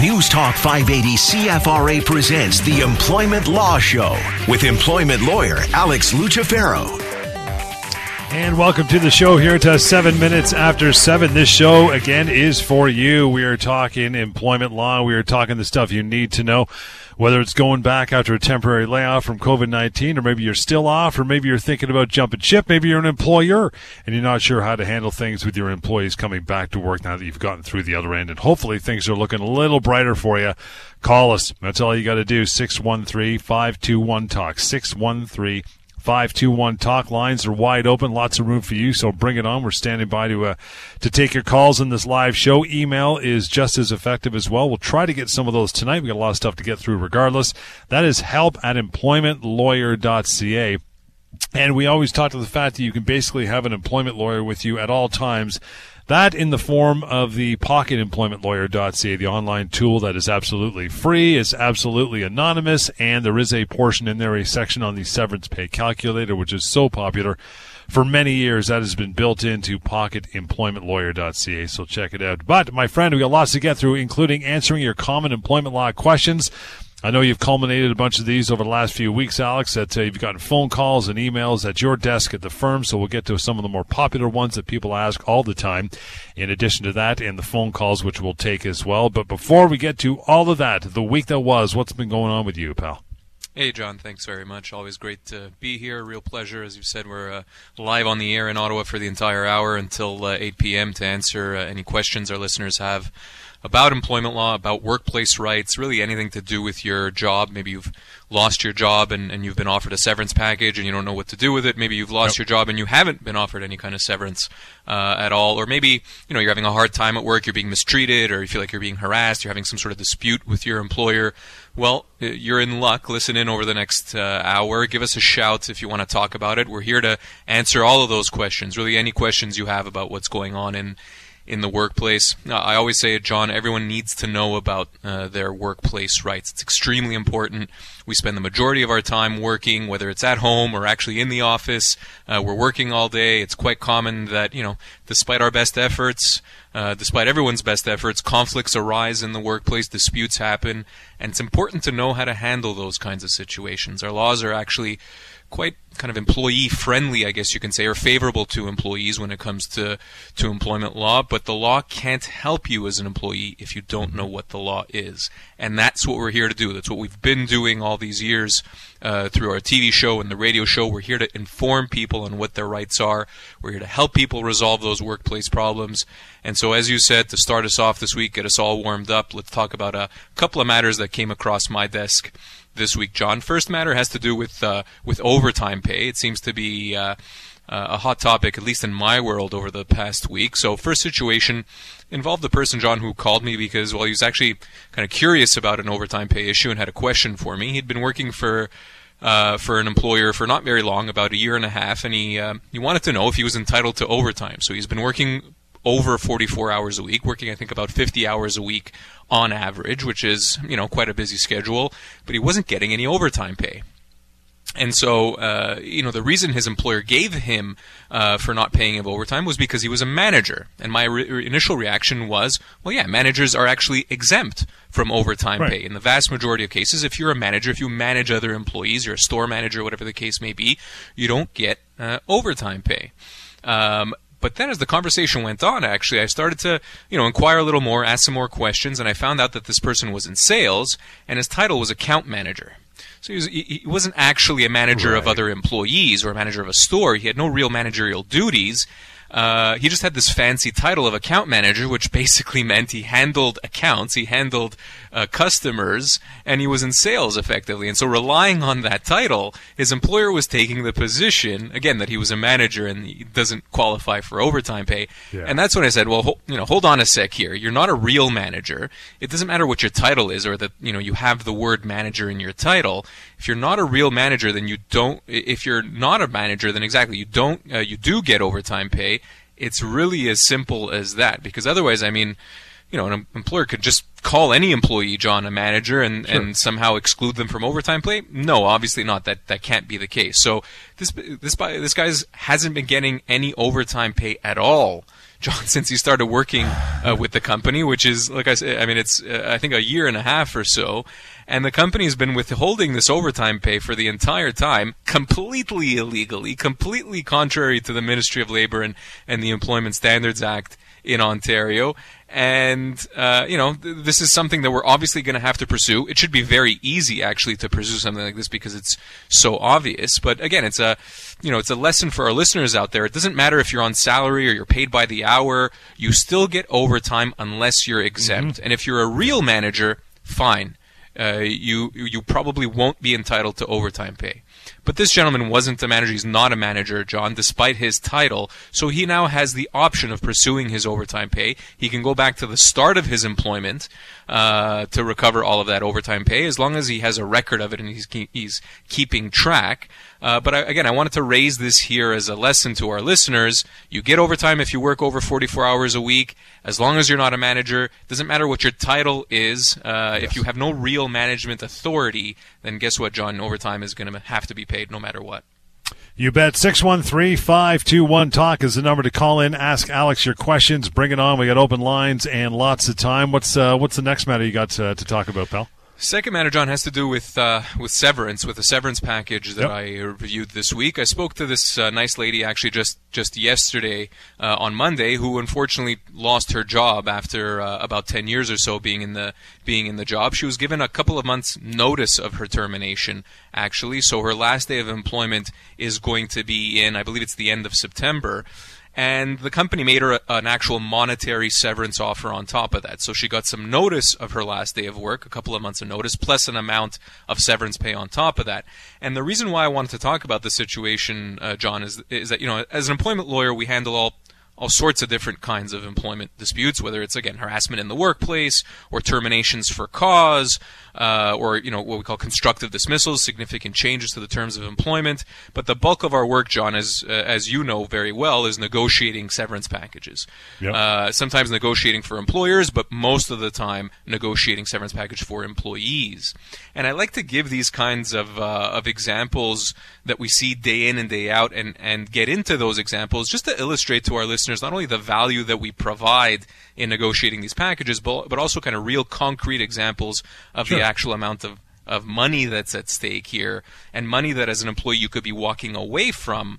News Talk 580 CFRA presents the Employment Law Show with employment lawyer Alex Lucifero. And welcome to the show here to 7 minutes after 7. This show, again, is for you. We are talking employment law. We are talking the stuff you need to know, whether it's going back after a temporary layoff from COVID-19, or maybe you're still off, or maybe you're thinking about jumping ship. Maybe you're an employer and you're not sure how to handle things with your employees coming back to work now that you've gotten through the other end. And hopefully things are looking a little brighter for you. Call us. That's all you got to do. 613-521-TALK. 613-521-TALK. 521-TALK lines are wide open. Lots of room for you, so bring it on. We're standing by to take your calls in this live show. Email is just as effective as well. We'll try to get some of those tonight. We've got a lot of stuff to get through regardless. That is help@employmentlawyer.ca. And we always talk to the fact that you can basically have an employment lawyer with you at all times. That in the form of the Pocket Employment Lawyer.ca, the online tool that is absolutely free, is absolutely anonymous, and there is a portion in there, a section on the Severance Pay Calculator, which is so popular. For many years, that has been built into pocketemploymentlawyer.ca, so check it out. But, my friend, we got lots to get through, including answering your common employment law questions. I know you've culminated a bunch of these over the last few weeks, Alex, that you've gotten phone calls and emails at your desk at the firm, so we'll get to some of the more popular ones that people ask all the time, in addition to that and the phone calls, which we'll take as well. But before we get to all of that, the week that was, what's been going on with you, pal? Hey, John, thanks very much. Always great to be here. Real pleasure. As you said, we're live on the air in Ottawa for the entire hour until 8 p.m. to answer any questions our listeners have about employment law, about workplace rights, really anything to do with your job. Maybe you've lost your job and you've been offered a severance package and you don't know what to do with it. Maybe you've lost your job and you haven't been offered any kind of severance at all. Or maybe, you know, you're having a hard time at work, you're being mistreated, or you feel like you're being harassed, you're having some sort of dispute with your employer. Well, you're in luck. Listen in over the next hour. Give us a shout if you want to talk about it. We're here to answer all of those questions, really any questions you have about what's going on in the workplace. I always say it, John, everyone needs to know about their workplace rights. It's extremely important. We spend the majority of our time working, whether it's at home or actually in the office. We're working all day. It's quite common that, you know, despite our best efforts, despite everyone's best efforts, conflicts arise in the workplace, disputes happen, and it's important to know how to handle those kinds of situations. Our laws are actually quite kind of employee-friendly, I guess you can say, or favorable to employees when it comes to employment law, but the law can't help you as an employee if you don't know what the law is. And that's what we're here to do. That's what we've been doing all these years through our TV show and the radio show. We're here to inform people on what their rights are. We're here to help people resolve those workplace problems. And so, as you said, to start us off this week, get us all warmed up, let's talk about a couple of matters that came across my desk this week, John. First matter has to do with overtime pay. It seems to be a hot topic, at least in my world, over the past week. So first situation involved the person, John, who called me because, well, he was actually kind of curious about an overtime pay issue and had a question for me. He'd been working for an employer for not very long, about a year and a half, and he wanted to know if he was entitled to overtime. So he's been working over 44 hours a week, working, I think, about 50 hours a week on average, which is, you know, quite a busy schedule, but he wasn't getting any overtime pay. And so, you know, the reason his employer gave him for not paying him overtime was because he was a manager. And my initial reaction was, well, yeah, managers are actually exempt from overtime pay. In the vast majority of cases, if you're a manager, if you manage other employees, you're a store manager, whatever the case may be, you don't get overtime pay. But then as the conversation went on, actually, I started to, you know, inquire a little more, ask some more questions, and I found out that this person was in sales, and his title was account manager. So he wasn't actually a manager of other employees or a manager of a store. He had no real managerial duties. He just had this fancy title of account manager, which basically meant he handled accounts, he handled customers, and he was in sales effectively. And so relying on that title, his employer was taking the position, again, that he was a manager and he doesn't qualify for overtime pay. Yeah. And that's when I said, well, hold on a sec here. You're not a real manager. It doesn't matter what your title is or that, you know, you have the word manager in your title. If you're not a real manager, then you do get overtime pay. It's really as simple as that, because otherwise, I mean, you know, an employer could just call any employee, John, a manager and somehow exclude them from overtime pay? No, obviously not. That can't be the case. So this guy hasn't been getting any overtime pay at all, John, since you started working with the company, which is, like I said, I mean, it's I think a year and a half or so, and the company's been withholding this overtime pay for the entire time, completely illegally, completely contrary to the Ministry of Labor and the Employment Standards Act in Ontario. And, you know, this is something that we're obviously going to have to pursue. It should be very easy, actually, to pursue something like this because it's so obvious. But again, it's a, you know, it's a lesson for our listeners out there. It doesn't matter if you're on salary or you're paid by the hour. You still get overtime unless you're exempt. Mm-hmm. And if you're a real manager, fine. You probably won't be entitled to overtime pay. But this gentleman wasn't a manager. He's not a manager, John, despite his title. So he now has the option of pursuing his overtime pay. He can go back to the start of his employment to recover all of that overtime pay, as long as he has a record of it and he's keeping track. But again, I wanted to raise this here as a lesson to our listeners. You get overtime if you work over 44 hours a week, as long as you're not a manager. It doesn't matter what your title is. Yes. If you have no real management authority, then guess what, John? Overtime is going to have to be paid no matter what. You bet. 613-521-TALK is the number to call in. Ask Alex your questions. Bring it on. We got open lines and lots of time. What's the next matter you got to talk about, pal? Second matter, John, has to do with severance, with a severance package that I reviewed this week. I spoke to this nice lady actually just yesterday on Monday, who unfortunately lost her job after about 10 years or so being in the job. She was given a couple of months' notice of her termination, actually, so her last day of employment is going to be in, I believe it's the end of September. And the company made her an actual monetary severance offer on top of that. So she got some notice of her last day of work, a couple of months of notice, plus an amount of severance pay on top of that. And the reason why I wanted to talk about this situation, John, is that, you know, as an employment lawyer, we handle all sorts of different kinds of employment disputes, whether it's, again, harassment in the workplace or terminations for cause or, you know, what we call constructive dismissals, significant changes to the terms of employment. But the bulk of our work, John, as you know very well, is negotiating severance packages. Yep. Sometimes negotiating for employers, but most of the time negotiating severance package for employees. And I like to give these kinds of examples that we see day in and day out and get into those examples just to illustrate to our listeners not only the value that we provide in negotiating these packages, but also kind of real concrete examples of the actual amount of money that's at stake here, and money that as an employee you could be walking away from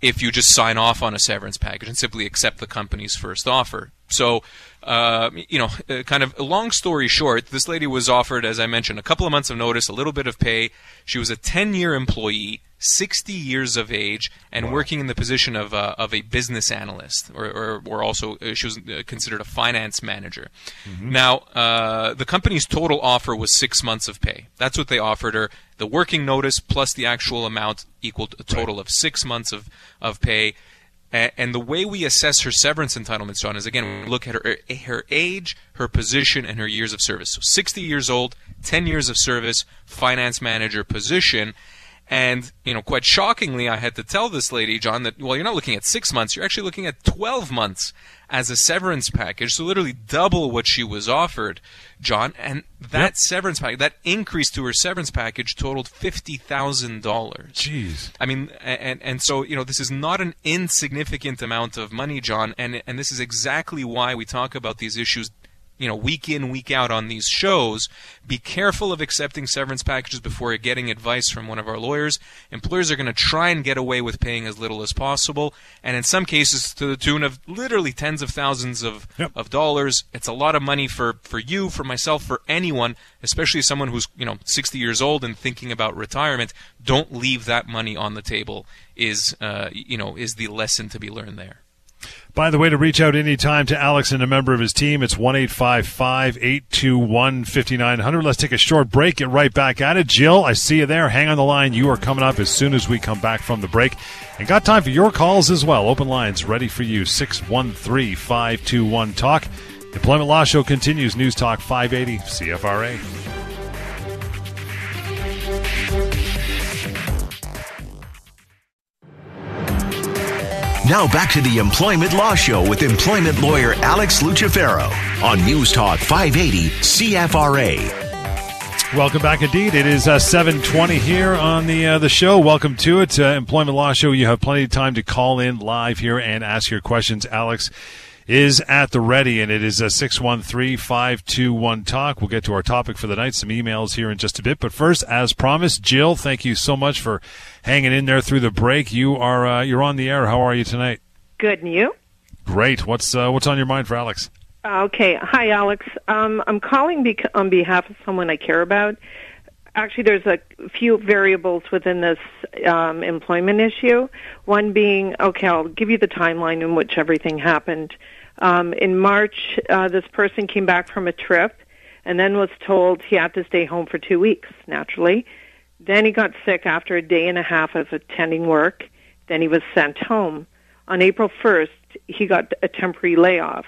if you just sign off on a severance package and simply accept the company's first offer. So, you know, kind of long story short, this lady was offered, as I mentioned, a couple of months of notice, a little bit of pay. She was a 10-year employee, 60 years of age, and working in the position of a business analyst, or also she was considered a finance manager. Mm-hmm. Now, the company's total offer was 6 months of pay. That's what they offered her. The working notice plus the actual amount equaled a total of 6 months of pay. And the way we assess her severance entitlements, John, is, again, we look at her age, her position, and her years of service. So 60 years old, 10 years of service, finance manager position. And, you know, quite shockingly, I had to tell this lady, John, that, well, you're not looking at 6 months. You're actually looking at 12 months as a severance package. So literally double what she was offered, John. And that severance package, that increase to her severance package totaled $50,000. Jeez. I mean, and so, you know, this is not an insignificant amount of money, John. And this is exactly why we talk about these issues, you know, week in, week out on these shows. Be careful of accepting severance packages before getting advice from one of our lawyers. Employers are going to try and get away with paying as little as possible, and in some cases to the tune of literally tens of thousands of dollars. It's a lot of money for you, for myself, for anyone, especially someone who's, you know, 60 years old and thinking about retirement. Don't leave that money on the table is the lesson to be learned there. By the way, to reach out anytime to Alex and a member of his team, it's 1-855-821-5900. Let's take a short break. Get right back at it. Jill, I see you there. Hang on the line. You are coming up as soon as we come back from the break. And got time for your calls as well. Open lines ready for you. 613-521-TALK. The Employment Law Show continues. News Talk 580 CFRA. Now back to the Employment Law Show with employment lawyer Alex Lucifero on News Talk 580 CFRA. Welcome back indeed. It is 7:20 here on the show. Welcome to it. Employment Law Show. You have plenty of time to call in live here and ask your questions. Alex is at the ready, and it is 613-521-TALK. We'll get to our topic for the night, some emails here in just a bit. But first, as promised, Jill, thank you so much for hanging in there through the break. You're on the air. How are you tonight? Good, and you? Great. What's on your mind for Alex? Okay. Hi, Alex. I'm calling on behalf of someone I care about. Actually, there's a few variables within this employment issue. One being, okay, I'll give you the timeline in which everything happened. In March, this person came back from a trip and then was told he had to stay home for 2 weeks, naturally. Then he got sick after a day and a half of attending work. Then he was sent home. On April 1st, he got a temporary layoff.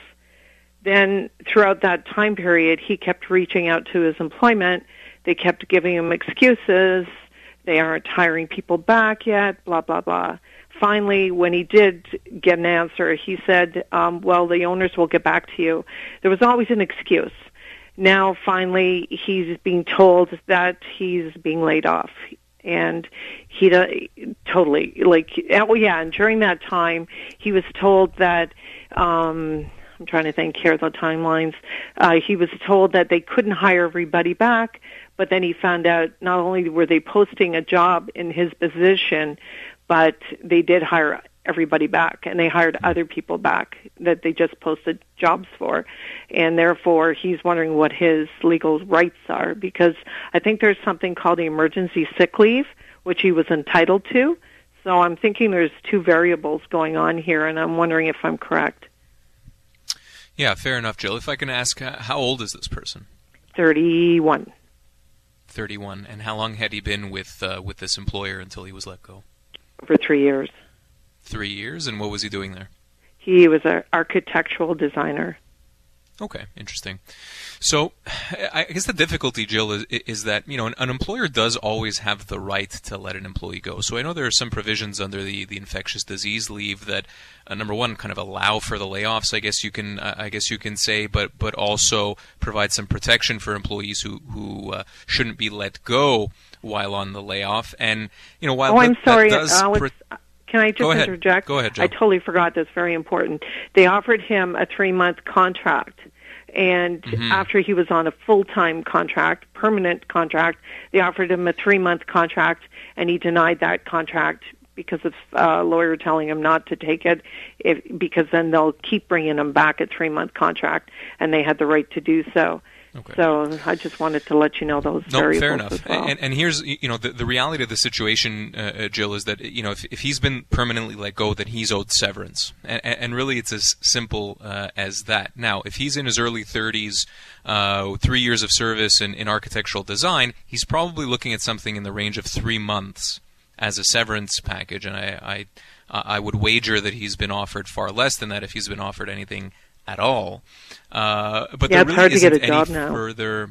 Then throughout that time period, he kept reaching out to his employment. They kept giving him excuses. They aren't hiring people back yet, blah, blah, blah. Finally, when he did get an answer, he said, well, the owners will get back to you. There was always an excuse. Now, finally, he's being told that he's being laid off. And and during that time, he was told that, I'm trying to think here, the timelines. He was told that they couldn't hire everybody back, but then he found out not only were they posting a job in his position, but they did hire everybody back, and they hired other people back that they just posted jobs for. And therefore, he's wondering what his legal rights are, because I think there's something called the emergency sick leave, which he was entitled to. So I'm thinking there's two variables going on here, and I'm wondering if I'm correct. Yeah, fair enough, Jill. If I can ask, how old is this person? 31. 31. And how long had he been with this employer until he was let go? For 3 years. 3 years? And what was he doing there? He was an architectural designer. Okay, interesting. So I guess the difficulty, Jill, is that, you know, an employer does always have the right to let an employee go. So I know there are some provisions under the infectious disease leave that, number one, kind of allow for the layoffs, I guess you can say, but also provide some protection for employees who shouldn't be let go while on the layoff. And, you know, while can I just interject? Go ahead, Jill. I totally forgot this. Very important. They offered him a 3-month contract, and after he was on a full-time contract, permanent contract, they offered him a 3-month contract, and he denied that contract because of a lawyer telling him not to take it, because then they'll keep bringing him back a 3-month contract, and they had the right to do so. Okay. So I just wanted to let you know those variables. No, fair enough. As well. And here's, you know, the reality of the situation, Jill, is that, you know, if he's been permanently let go, then he's owed severance, and really it's as simple as that. Now, if he's in his early 30s, 3 years of service in architectural design, he's probably looking at something in the range of 3 months as a severance package, and I would wager that he's been offered far less than that if he's been offered anything at all, but there really isn't any further.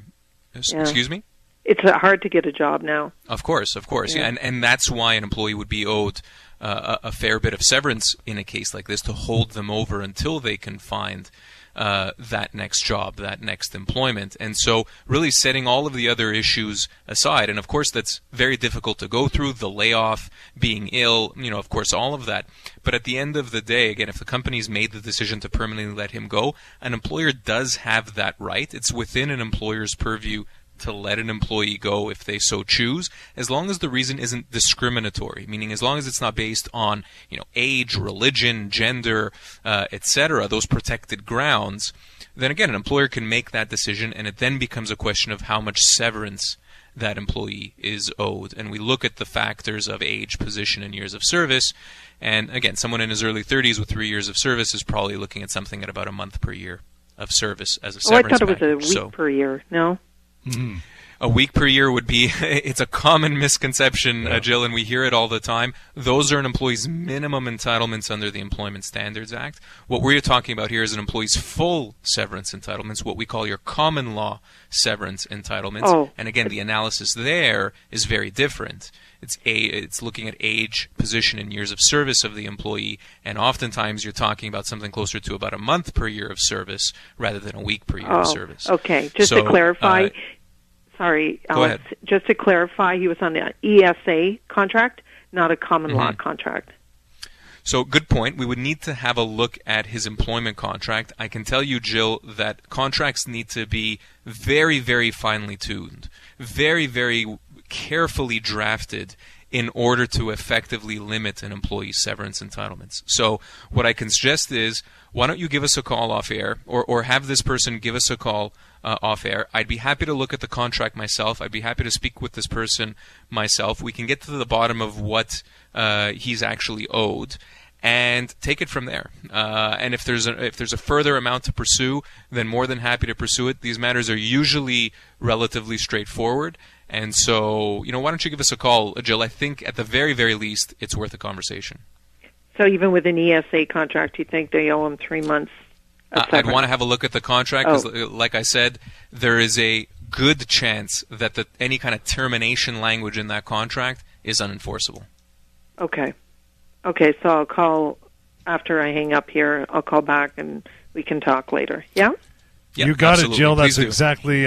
Excuse me? It's hard to get a job now. Of course, yeah. And that's why an employee would be owed a fair bit of severance in a case like this to hold them over until they can find that next job, that next employment. And so really setting all of the other issues aside, and of course that's very difficult to go through, the layoff, being ill, you know, of course all of that. But at the end of the day, again, if the company's made the decision to permanently let him go, an employer does have that right. It's within an employer's purview to let an employee go if they so choose, as long as the reason isn't discriminatory, meaning as long as it's not based on, you know, age, religion, gender, etc., those protected grounds, then again, an employer can make that decision, and it then becomes a question of how much severance that employee is owed. And we look at the factors of age, position, and years of service. And again, someone in his early 30s with 3 years of service is probably looking at something at about a month per year of service as a severance package. I thought it was a week per year, no? Mm-hmm. A week per year would be, it's a common misconception, Jill, and we hear it all the time. Those are an employee's minimum entitlements under the Employment Standards Act. What we're talking about here is an employee's full severance entitlements, what we call your common law severance entitlements. Oh. And again, the analysis there is very different. It's looking at age, position, and years of service of the employee, and oftentimes you're talking about something closer to about a month per year of service rather than a week per year of service. Okay, just to clarify... Sorry, Alex. Just to clarify, he was on the ESA contract, not a common law contract. So, good point. We would need to have a look at his employment contract. I can tell you, Jill, that contracts need to be very, very finely tuned, very, very carefully drafted in order to effectively limit an employee's severance entitlements. So, what I can suggest is, why don't you give us a call off air, or have this person give us a call off air. I'd be happy to look at the contract myself. I'd be happy to speak with this person myself. We can get to the bottom of what he's actually owed and take it from there. And if there's a further amount to pursue, then more than happy to pursue it. These matters are usually relatively straightforward. And so, why don't you give us a call, Jill? I think at the very, very least, it's worth a conversation. So even with an ESA contract, you think they owe him 3 months? I'd want to have a look at the contract because, like I said, there is a good chance that any kind of termination language in that contract is unenforceable. Okay, so I'll call after I hang up here. I'll call back and we can talk later. Yeah? Yeah, you got absolutely. It, Jill. Please exactly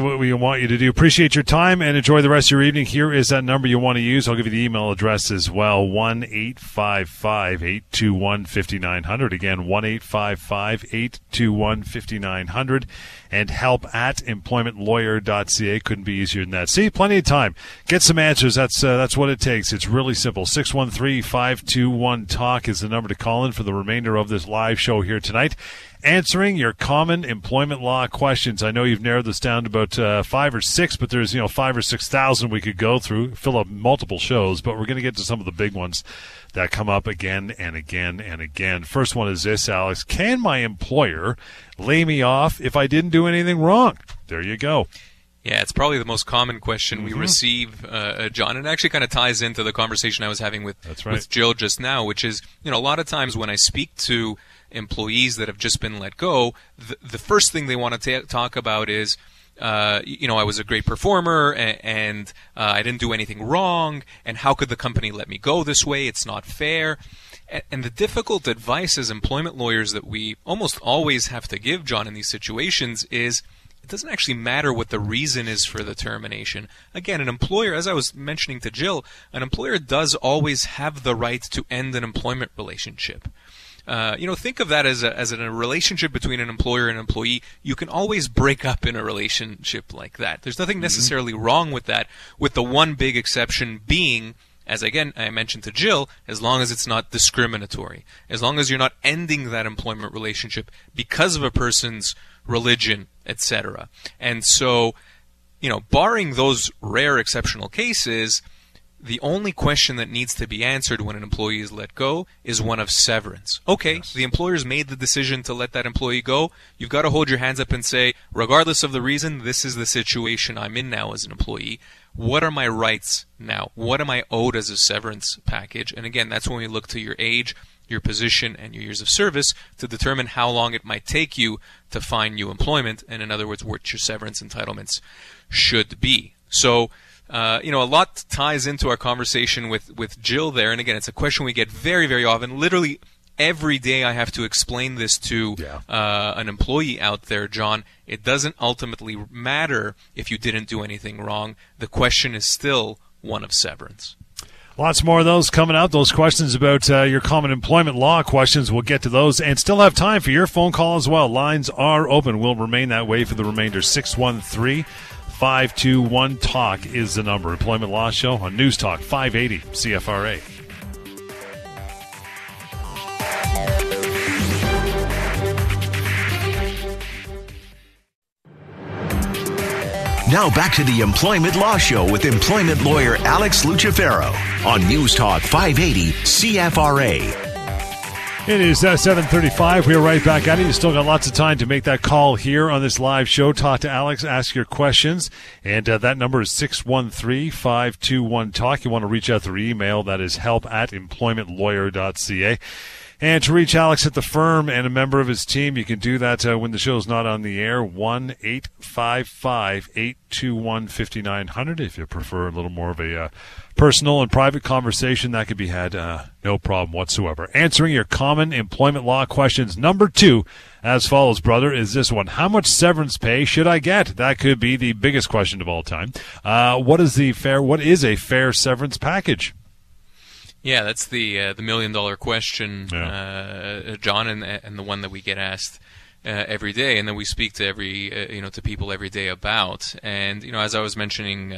what we want you to do. Appreciate your time and enjoy the rest of your evening. Here is that number you want to use. I'll give you the email address as well, 1-855-821-5900. Again, 1-855-821-5900. And help at employmentlawyer.ca. Couldn't be easier than that. See, plenty of time. Get some answers. That's what it takes. It's really simple. 613-521-TALK is the number to call in for the remainder of this live show here tonight. Answering your common employment law questions. I know you've narrowed this down to about 5 or 6, but there's 5 or 6,000 we could go through, fill up multiple shows, but we're going to get to some of the big ones that come up again and again and again. First one is this, Alex. Can my employer lay me off if I didn't do anything wrong? There you go. Yeah, it's probably the most common question we receive, John, and it actually kind of ties into the conversation I was having with Jill just now, which is, a lot of times when I speak to employees that have just been let go, the first thing they want to talk about is, I was a great performer and I didn't do anything wrong, and how could the company let me go this way? It's not fair. And the difficult advice as employment lawyers that we almost always have to give, John, in these situations is it doesn't actually matter what the reason is for the termination. Again, an employer, as I was mentioning to Jill, an employer does always have the right to end an employment relationship. Think of that as a relationship between an employer and employee. You can always break up in a relationship like that. There's nothing necessarily wrong with that, with the one big exception being, as again I mentioned to Jill, as long as it's not discriminatory, as long as you're not ending that employment relationship because of a person's religion, etc. And so, barring those rare exceptional cases, the only question that needs to be answered when an employee is let go is one of severance. Okay, yes. The employer's made the decision to let that employee go. You've got to hold your hands up and say, regardless of the reason, this is the situation I'm in now as an employee. What are my rights now? What am I owed as a severance package? And again, that's when we look to your age, your position, and your years of service to determine how long it might take you to find new employment, and in other words, what your severance entitlements should be. So, a lot ties into our conversation with Jill there. And again, it's a question we get very, very often. Literally every day I have to explain this to an employee out there, John. It doesn't ultimately matter if you didn't do anything wrong. The question is still one of severance. Lots more of those coming up, those questions about your common employment law questions. We'll get to those and still have time for your phone call as well. Lines are open. We'll remain that way for the remainder. 613-521-TALK is the number. Employment Law Show on News Talk 580 CFRA. Now back to the Employment Law Show with employment lawyer Alex Lucifero on News Talk 580 CFRA. It is 7:35. We're right back at it. You still got lots of time to make that call here on this live show. Talk to Alex, ask your questions, and that number is 613-521-TALK. You want to reach out through email. That is help at employmentlawyer.ca. And to reach Alex at the firm and a member of his team, you can do that when the show's not on the air, 1-855-821-5900. If you prefer a little more of a personal and private conversation, that could be had no problem whatsoever. Answering your common employment law questions. Number two, as follows, brother, is this one. How much severance pay should I get? That could be the biggest question of all time. What is a fair severance package? Yeah, that's the million-dollar question, yeah. John, and the one that we get asked every day, and that we speak to to people every day about. And as I was mentioning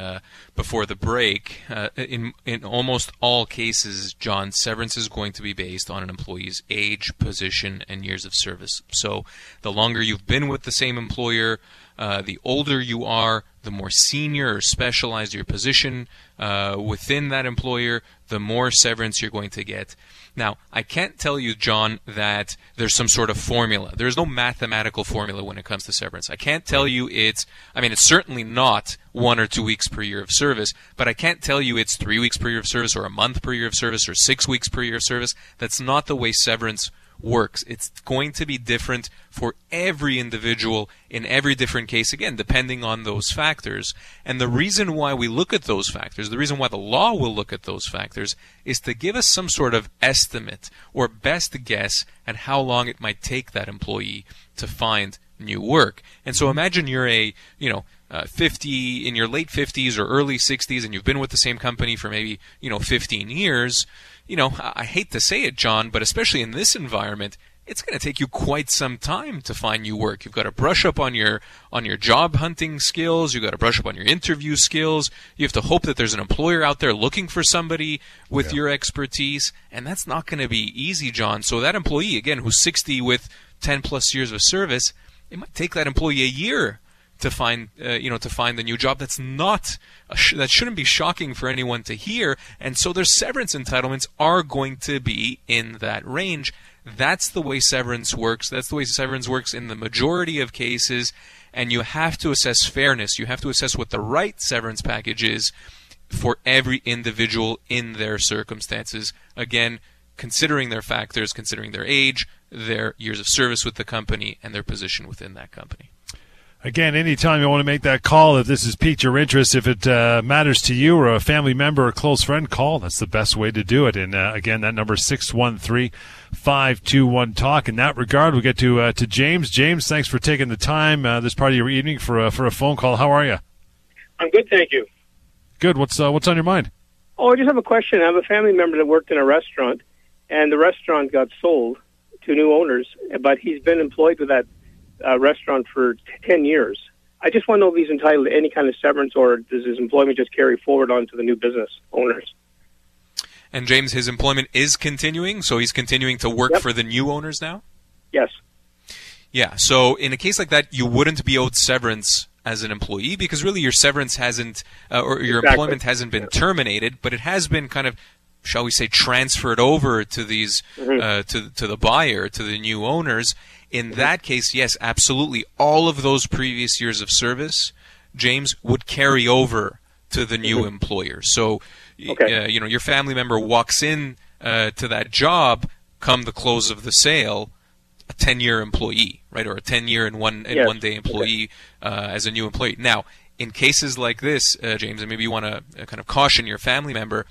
before the break, in almost all cases, John, severance is going to be based on an employee's age, position, and years of service. So the longer you've been with the same employer, the older you are, the more senior or specialized your position within that employer, the more severance you're going to get. Now, I can't tell you, John, that there's some sort of formula. There's no mathematical formula when it comes to severance. I can't tell you it's certainly not 1 or 2 weeks per year of service, but I can't tell you it's 3 weeks per year of service or a month per year of service or 6 weeks per year of service. That's not the way severance works. It's going to be different for every individual in every different case, again, depending on those factors. And the reason why we look at those factors, the reason why the law will look at those factors, is to give us some sort of estimate or best guess at how long it might take that employee to find new work. And so imagine you're in your late 50s or early 60s, and you've been with the same company for maybe 15 years. I hate to say it, John, but especially in this environment, it's going to take you quite some time to find new work. You've got to brush up on your job hunting skills. You've got to brush up on your interview skills. You have to hope that there's an employer out there looking for somebody with your expertise, and that's not going to be easy, John. So that employee, again, who's 60 with 10 plus years of service, it might take that employee a year to find the new job. That's that shouldn't be shocking for anyone to hear. And so their severance entitlements are going to be in that range. That's the way severance works. That's the way severance works in the majority of cases. And you have to assess fairness. You have to assess what the right severance package is for every individual in their circumstances. Again, considering their factors, considering their age, their years of service with the company, and their position within that company. Again, anytime you want to make that call, if this has piqued your interest, if it matters to you or a family member or close friend, call. That's the best way to do it. And again, that number is 613-521-TALK. In that regard, we'll get to James. James, thanks for taking the time this part of your evening for a phone call. How are you? I'm good, thank you. Good. What's on your mind? Oh, I just have a question. I have a family member that worked in a restaurant, and the restaurant got sold to new owners, but he's been employed with that restaurant for 10 years. I just want to know if he's entitled to any kind of severance, or does his employment just carry forward onto the new business owners? And James, his employment is continuing, so he's continuing to work for the new owners now? Yes. Yeah, so in a case like that, you wouldn't be owed severance as an employee, because really your severance hasn't, or your employment hasn't been terminated, but it has been kind of, shall we say, transferred over to these to the buyer, to the new owners. In that case, yes, absolutely, all of those previous years of service, James, would carry over to the new employer. So, your family member walks in to that job come the close of the sale, a 10-year employee, right, or a 10-year and one-day employee as a new employee. Now, in cases like this, James, and maybe you want to kind of caution your family member.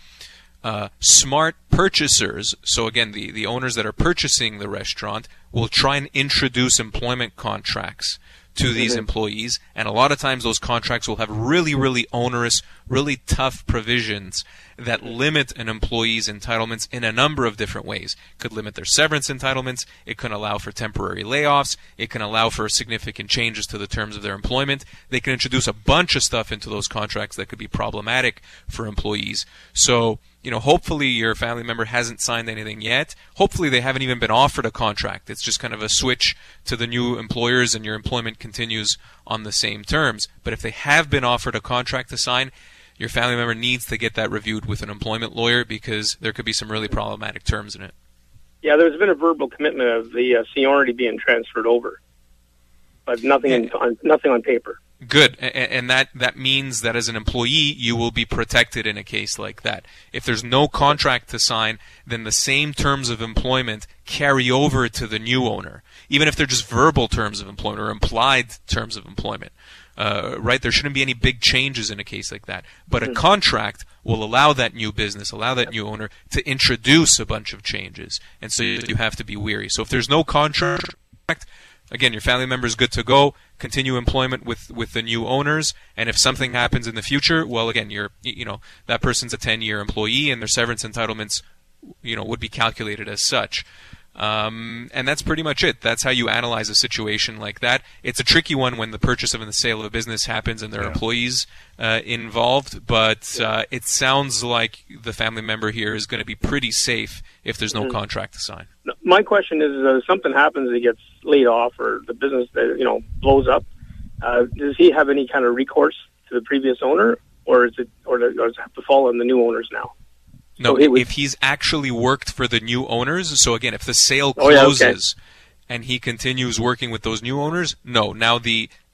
Smart purchasers, so again, the owners that are purchasing the restaurant will try and introduce employment contracts to these employees, and a lot of times those contracts will have really, really onerous, really tough provisions that limit an employee's entitlements in a number of different ways. It could limit their severance entitlements, it can allow for temporary layoffs, it can allow for significant changes to the terms of their employment. They can introduce a bunch of stuff into those contracts that could be problematic for employees. So, hopefully your family member hasn't signed anything yet. Hopefully they haven't even been offered a contract. It's just kind of a switch to the new employers and your employment continues on the same terms. But if they have been offered a contract to sign, your family member needs to get that reviewed with an employment lawyer because there could be some really problematic terms in it. Yeah, there's been a verbal commitment of the seniority being transferred over, but nothing on paper. Good. And that means that as an employee, you will be protected in a case like that. If there's no contract to sign, then the same terms of employment carry over to the new owner, even if they're just verbal terms of employment or implied terms of employment. Right? There shouldn't be any big changes in a case like that. But a contract will allow that new business, allow that new owner to introduce a bunch of changes. And so you have to be wary. So if there's no contract, again, your family member is good to go. Continue employment with the new owners, and if something happens in the future, well, again, that person's a 10-year employee, and their severance entitlements, would be calculated as such. And that's pretty much it. That's how you analyze a situation like that. It's a tricky one when the purchase of and the sale of a business happens and there are employees involved, but it sounds like the family member here is going to be pretty safe if there's no contract to sign. My question is, if something happens, he gets laid off or the business, blows up, does he have any kind of recourse to the previous owner, or does it have to fall on the new owners now? No, so if he's actually worked for the new owners, so again, if the sale closes and he continues working with those new owners, no. Now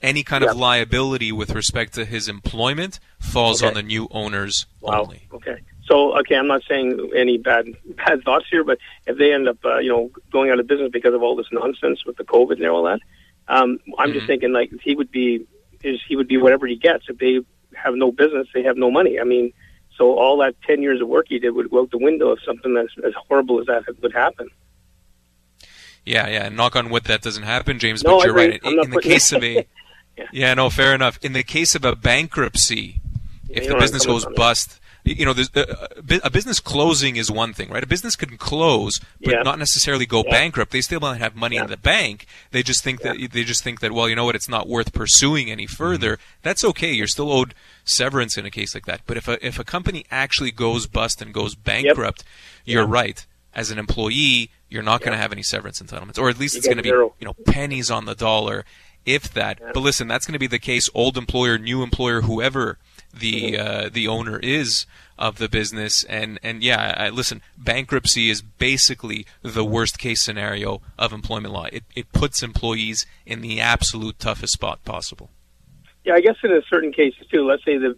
any kind of liability with respect to his employment falls on the new owners only. Okay. So, I'm not saying any bad thoughts here, but if they end up, going out of business because of all this nonsense with the COVID and all that, I'm just thinking like he would be whatever he gets. If they have no business, they have no money. I mean. So all that 10 years of work he did would go out the window if something that's as horrible as that would happen. Yeah, and knock on wood that doesn't happen, James, but you're right. In the case of a fair enough. In the case of a bankruptcy, if the business goes bust, a business closing is one thing, right? A business can close but not necessarily go bankrupt. They still don't have money in the bank. They just think that well, you know what, it's not worth pursuing any further. That's okay. You're still owed severance in a case like that. But if a company actually goes bust and goes bankrupt, you're right. As an employee, you're not going to have any severance entitlements, or at least it's going to be pennies on the dollar, if that. But listen, that's going to be the case. Old employer, new employer, whoever the owner is of the business, and bankruptcy is basically the worst case scenario of employment law. It puts employees in the absolute toughest spot possible. Yeah, I guess in a certain cases too. Let's say the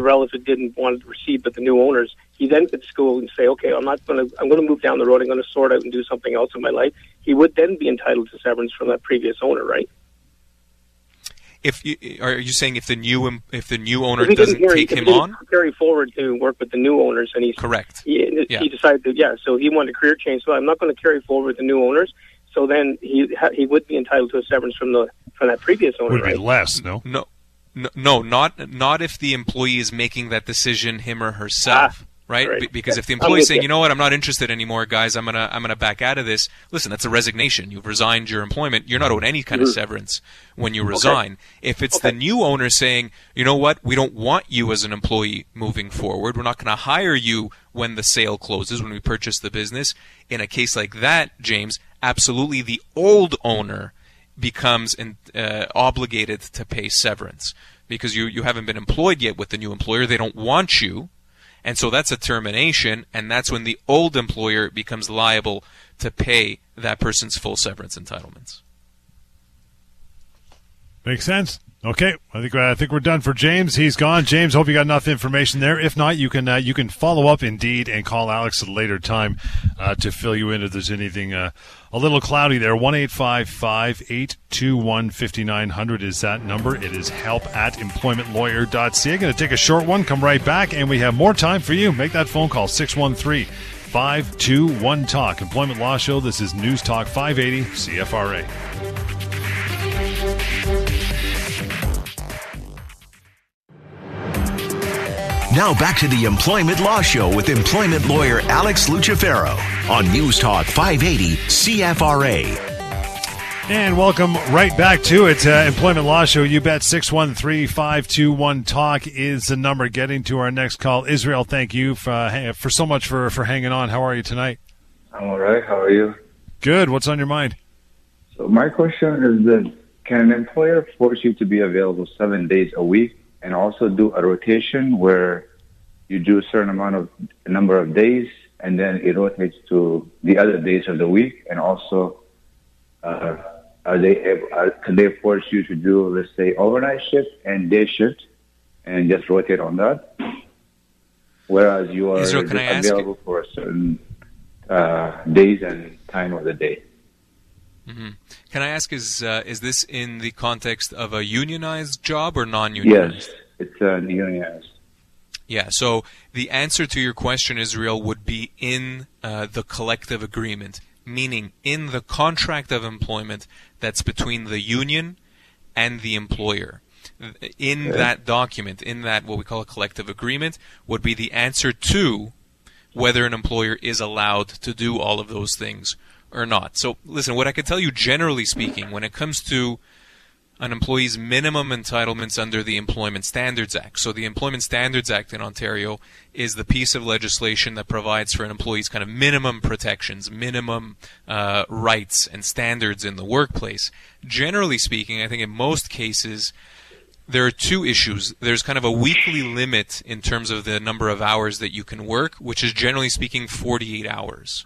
relative didn't want to proceed, but the new owners, he then could go and say, okay, I'm going to move down the road. I'm going to sort out and do something else in my life. He would then be entitled to severance from that previous owner, right? Are you saying if the new owner doesn't take him on, carry forward to work with the new owners, and he's correct. He decided to so he wanted a career change. So I'm not going to carry forward with the new owners. So then he would be entitled to a severance from that previous owner. Would be less, no? No, not if the employee is making that decision him or herself. Right? Because if the employee is saying, you know what, I'm not interested anymore, guys, I'm gonna back out of this. Listen, that's a resignation. You've resigned your employment. You're not owed any kind of severance when you resign. If it's the new owner saying, you know what, we don't want you as an employee moving forward. We're not going to hire you when the sale closes, when we purchase the business. In a case like that, James, absolutely the old owner becomes obligated to pay severance because you haven't been employed yet with the new employer. They don't want you. And so that's a termination, and that's when the old employer becomes liable to pay that person's full severance entitlements. Makes sense. Okay, I think we're done for James. He's gone. James, hope you got enough information there. If not, you can follow up Indeed and call Alex at a later time to fill you in if there's anything a little cloudy there. 1-855-821-5900 is that number. It is help@employmentlawyer.ca. Going to take a short one, come right back, and we have more time for you. Make that phone call, 613-521-TALK. Employment Law Show. This is News Talk 580 CFRA. Now back to the Employment Law Show with employment lawyer Alex Lucifero on News Talk 580 CFRA. And welcome right back to it. Employment Law Show, you bet. 613-521-TALK is the number. Getting to our next call. Israel, thank you for so much for hanging on. How are you tonight? I'm all right. How are you? Good. What's on your mind? So my question is that can an employer force you to be available 7 days a week and also do a rotation where you do a certain number of days and then it rotates to the other days of the week, and also Can they force you to do, let's say, overnight shift and day shift and just rotate on that? Whereas you are available for a certain days and time of the day. Mm-hmm. Can I ask, is this in the context of a unionized job or non-unionized? Yes, it's unionized. Yeah, so the answer to your question, Israel, would be in the collective agreement, meaning in the contract of employment that's between the union and the employer. In that document, in that what we call a collective agreement, would be the answer to whether an employer is allowed to do all of those things or not. So listen, what I can tell you generally speaking, when it comes to an employee's minimum entitlements under the Employment Standards Act. So the Employment Standards Act in Ontario is the piece of legislation that provides for an employee's kind of minimum protections, minimum rights and standards in the workplace. Generally speaking, I think in most cases, there are two issues. There's kind of a weekly limit in terms of the number of hours that you can work, which is generally speaking 48 hours.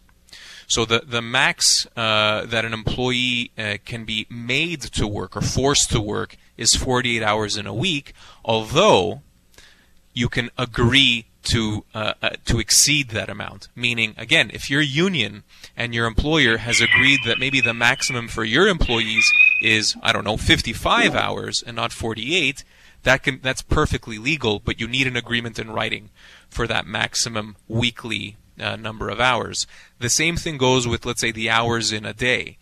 So the max that an employee can be made to work or forced to work is 48 hours in a week, although you can agree to exceed that amount. Meaning, again, if your union and your employer has agreed that maybe the maximum for your employees is, I don't know, 55 hours and not 48, that's perfectly legal, but you need an agreement in writing for that maximum weekly number of hours. The same thing goes with, let's say, the hours in a day.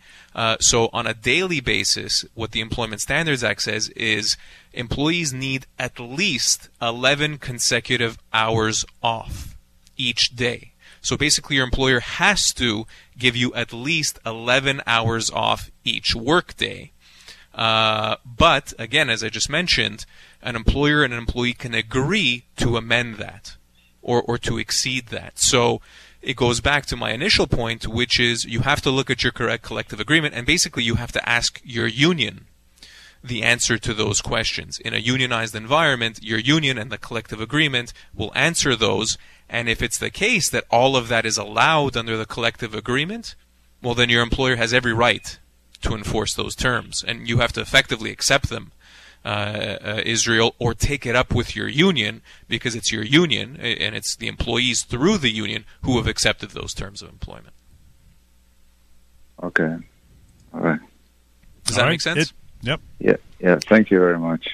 So on a daily basis, what the Employment Standards Act says is employees need at least 11 consecutive hours off each day. So basically your employer has to give you at least 11 hours off each workday. But again, as I just mentioned, an employer and an employee can agree to amend that. Or to exceed that. So it goes back to my initial point, which is you have to look at your correct collective agreement, and basically you have to ask your union the answer to those questions. In a unionized environment, your union and the collective agreement will answer those, and if it's the case that all of that is allowed under the collective agreement, well, then your employer has every right to enforce those terms, and you have to effectively accept them. Israel, or take it up with your union, because it's your union and it's the employees through the union who have accepted those terms of employment. Okay. All right. Does that make sense? Yep. Yeah. Thank you very much.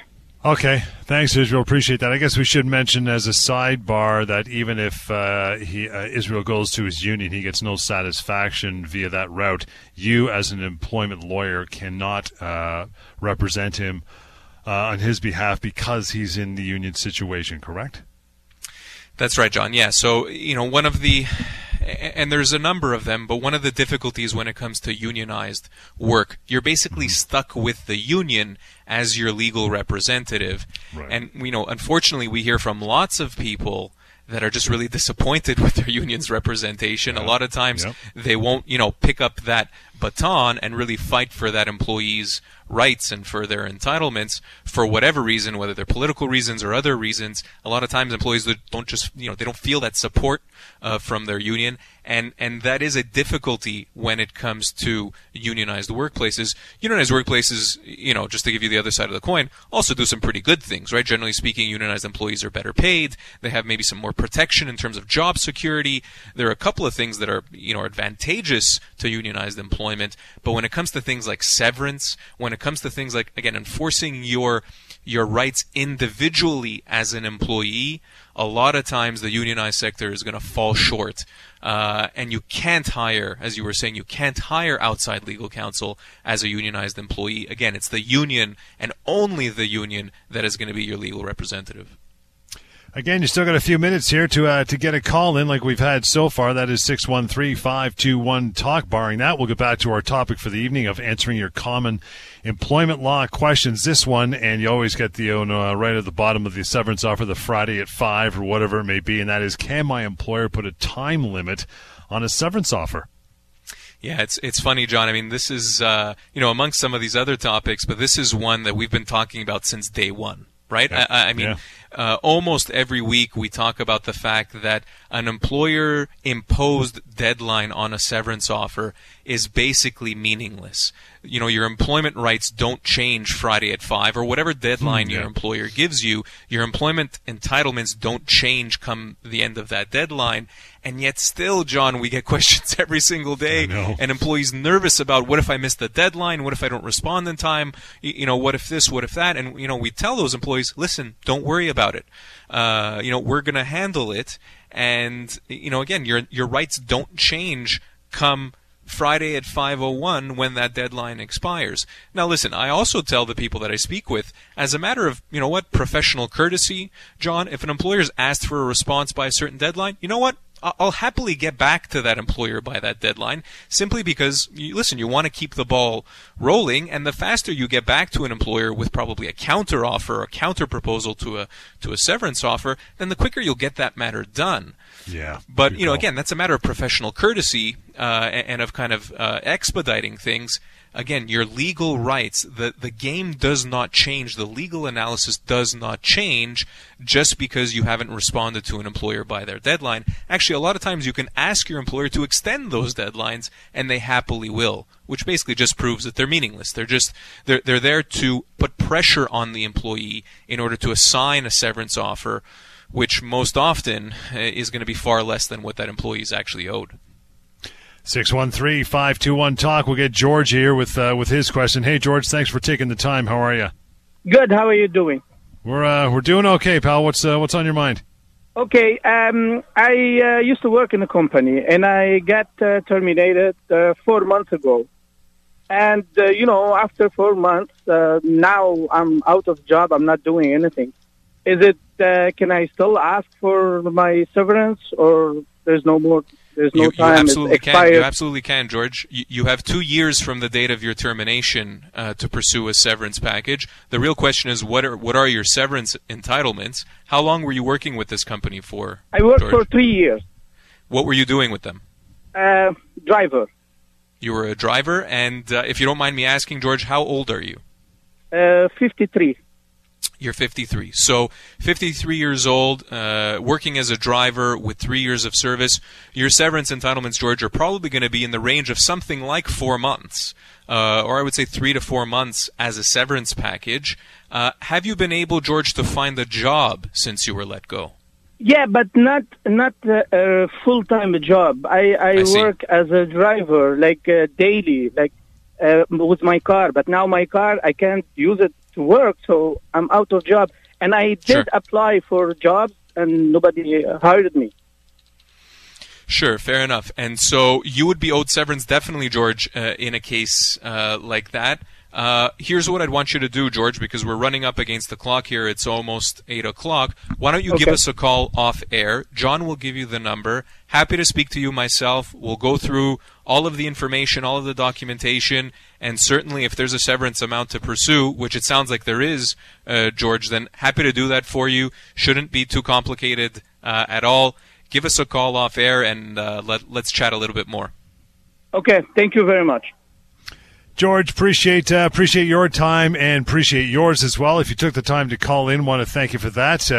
Okay. Thanks, Israel. Appreciate that. I guess we should mention as a sidebar that even if Israel goes to his union, he gets no satisfaction via that route. You, as an employment lawyer, cannot represent him on his behalf because he's in the union situation, correct? That's right, John. Yeah. So, one of the, and there's a number of them, but one of the difficulties when it comes to unionized work, you're basically stuck with the union as your legal representative. Right. And, unfortunately, we hear from lots of people that are just really disappointed with their union's representation. Yeah. A lot of times they won't, pick up that baton and really fight for that employee's rights and for their entitlements for whatever reason, whether they're political reasons or other reasons. A lot of times employees don't just, they don't feel that support from their union. And that is a difficulty when it comes to unionized workplaces. Unionized workplaces, just to give you the other side of the coin, also do some pretty good things, right? Generally speaking, unionized employees are better paid. They have maybe some more protection in terms of job security. There are a couple of things that are, advantageous to unionized employment. But when it comes to things like severance, when it comes to things like, again, enforcing your rights individually as an employee, a lot of times the unionized sector is going to fall short. And you can't hire, as you were saying, you can't hire outside legal counsel as a unionized employee. Again, it's the union and only the union that is going to be your legal representative. Again, you still got a few minutes here to get a call in like we've had so far. That is 613-521-TALK. Barring that, we'll get back to our topic for the evening of answering your common employment law questions. This one, and you always get the right at the bottom of the severance offer, the Friday at 5 or whatever it may be, and that is, can my employer put a time limit on a severance offer? Yeah, it's funny, John. I mean, this is, amongst some of these other topics, but this is one that we've been talking about since day one. Right? Yeah. Almost every week we talk about the fact that an employer imposed deadline on a severance offer is basically meaningless. You know, your employment rights don't change Friday at 5 or whatever deadline your employer gives you. Your employment entitlements don't change come the end of that deadline. And yet still, John, we get questions every single day and employees nervous about, what if I miss the deadline? What if I don't respond in time? You know, what if this, what if that? And, you know, we tell those employees, listen, don't worry about it. You know, we're going to handle it. And, you know, again, your rights don't change come Friday at 5:01 when that deadline expires. Now, listen, I also tell the people that I speak with, as a matter of, you know what, professional courtesy, John, if an employer's asked for a response by a certain deadline, you know what? I'll happily get back to that employer by that deadline, simply because, listen, you want to keep the ball rolling, and the faster you get back to an employer with probably a counter offer or counter proposal to a severance offer, then the quicker you'll get that matter done. Yeah. But, you know, again, that's a matter of professional courtesy and of kind of expediting things. Again, your legal rights, the game does not change. The legal analysis does not change just because you haven't responded to an employer by their deadline. Actually, a lot of times you can ask your employer to extend those deadlines, and they happily will, which basically just proves that they're meaningless. They're just they're there to put pressure on the employee in order to assign a severance offer, which most often is going to be far less than what that employee is actually owed. 613-521-TALK. We'll get George here with his question. Hey, George, thanks for taking the time. How are you? Good. How are you doing? We're doing okay, pal. What's on your mind? Okay. I used to work in a company, and I got terminated 4 months ago. And, you know, after 4 months, now I'm out of job. I'm not doing anything. Is it, can I still ask for my severance, or there's no more? There's no time. You absolutely can, George. You have 2 years from the date of your termination to pursue a severance package. The real question is, what are your severance entitlements? How long were you working with this company for? I worked for 3 years. What were you doing with them? Driver. You were a driver, and if you don't mind me asking, George, how old are you? 53. You're 53. So 53 years old, working as a driver with 3 years of service, your severance entitlements, George, are probably going to be in the range of something like 4 months, or I would say 3 to 4 months as a severance package. Have you been able, George, to find a job since you were let go? Yeah, but not a full-time job. I work as a driver, like daily, like with my car. But now my car, I can't use it to work, so I'm out of job. And I did apply for jobs, and nobody hired me. Sure, fair enough. And so you would be owed severance, definitely, George, in a case like that. Here's what I'd want you to do, George, because we're running up against the clock here. It's almost 8 o'clock. Why don't you give us a call off air? John will give you the number. Happy to speak to you myself. We'll go through all of the information, all of the documentation, and certainly if there's a severance amount to pursue, which it sounds like there is, George, then happy to do that for you. Shouldn't be too complicated at all. Give us a call off air, and let's chat a little bit more. Okay. Thank you very much. George, appreciate your time and appreciate yours as well. If you took the time to call in, want to thank you for that.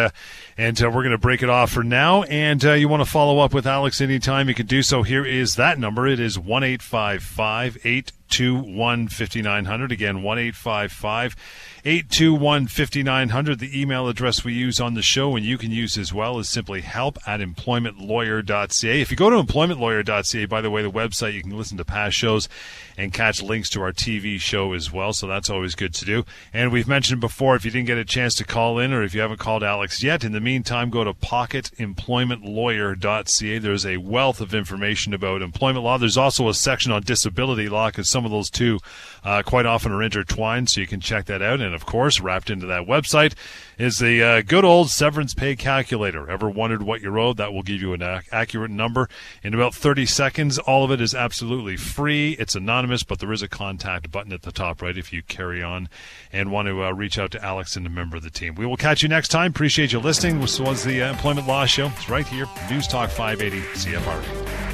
And we're going to break it off for now. And you want to follow up with Alex anytime, you can do so. Here is that number. It is 1-855-821-5900. Again, 1-855-821-5900. The email address we use on the show and you can use as well is simply help@employmentlawyer.ca. If you go to employmentlawyer.ca, by the way, the website, you can listen to past shows and catch links to our TV show as well. So that's always good to do. And we've mentioned before, if you didn't get a chance to call in or if you haven't called Alex yet, in the meantime, go to pocketemploymentlawyer.ca. There's a wealth of information about employment law. There's also a section on disability law because some of those two quite often are intertwined, so you can check that out. And, of course, wrapped into that website is the good old severance pay calculator. Ever wondered what you're owed? That will give you an accurate number in about 30 seconds. All of it is absolutely free. It's anonymous, but there is a contact button at the top right if you carry on and want to reach out to Alex and a member of the team. We will catch you next time. Appreciate you listening. This was the Employment Law Show. It's right here, News Talk 580 CFRA.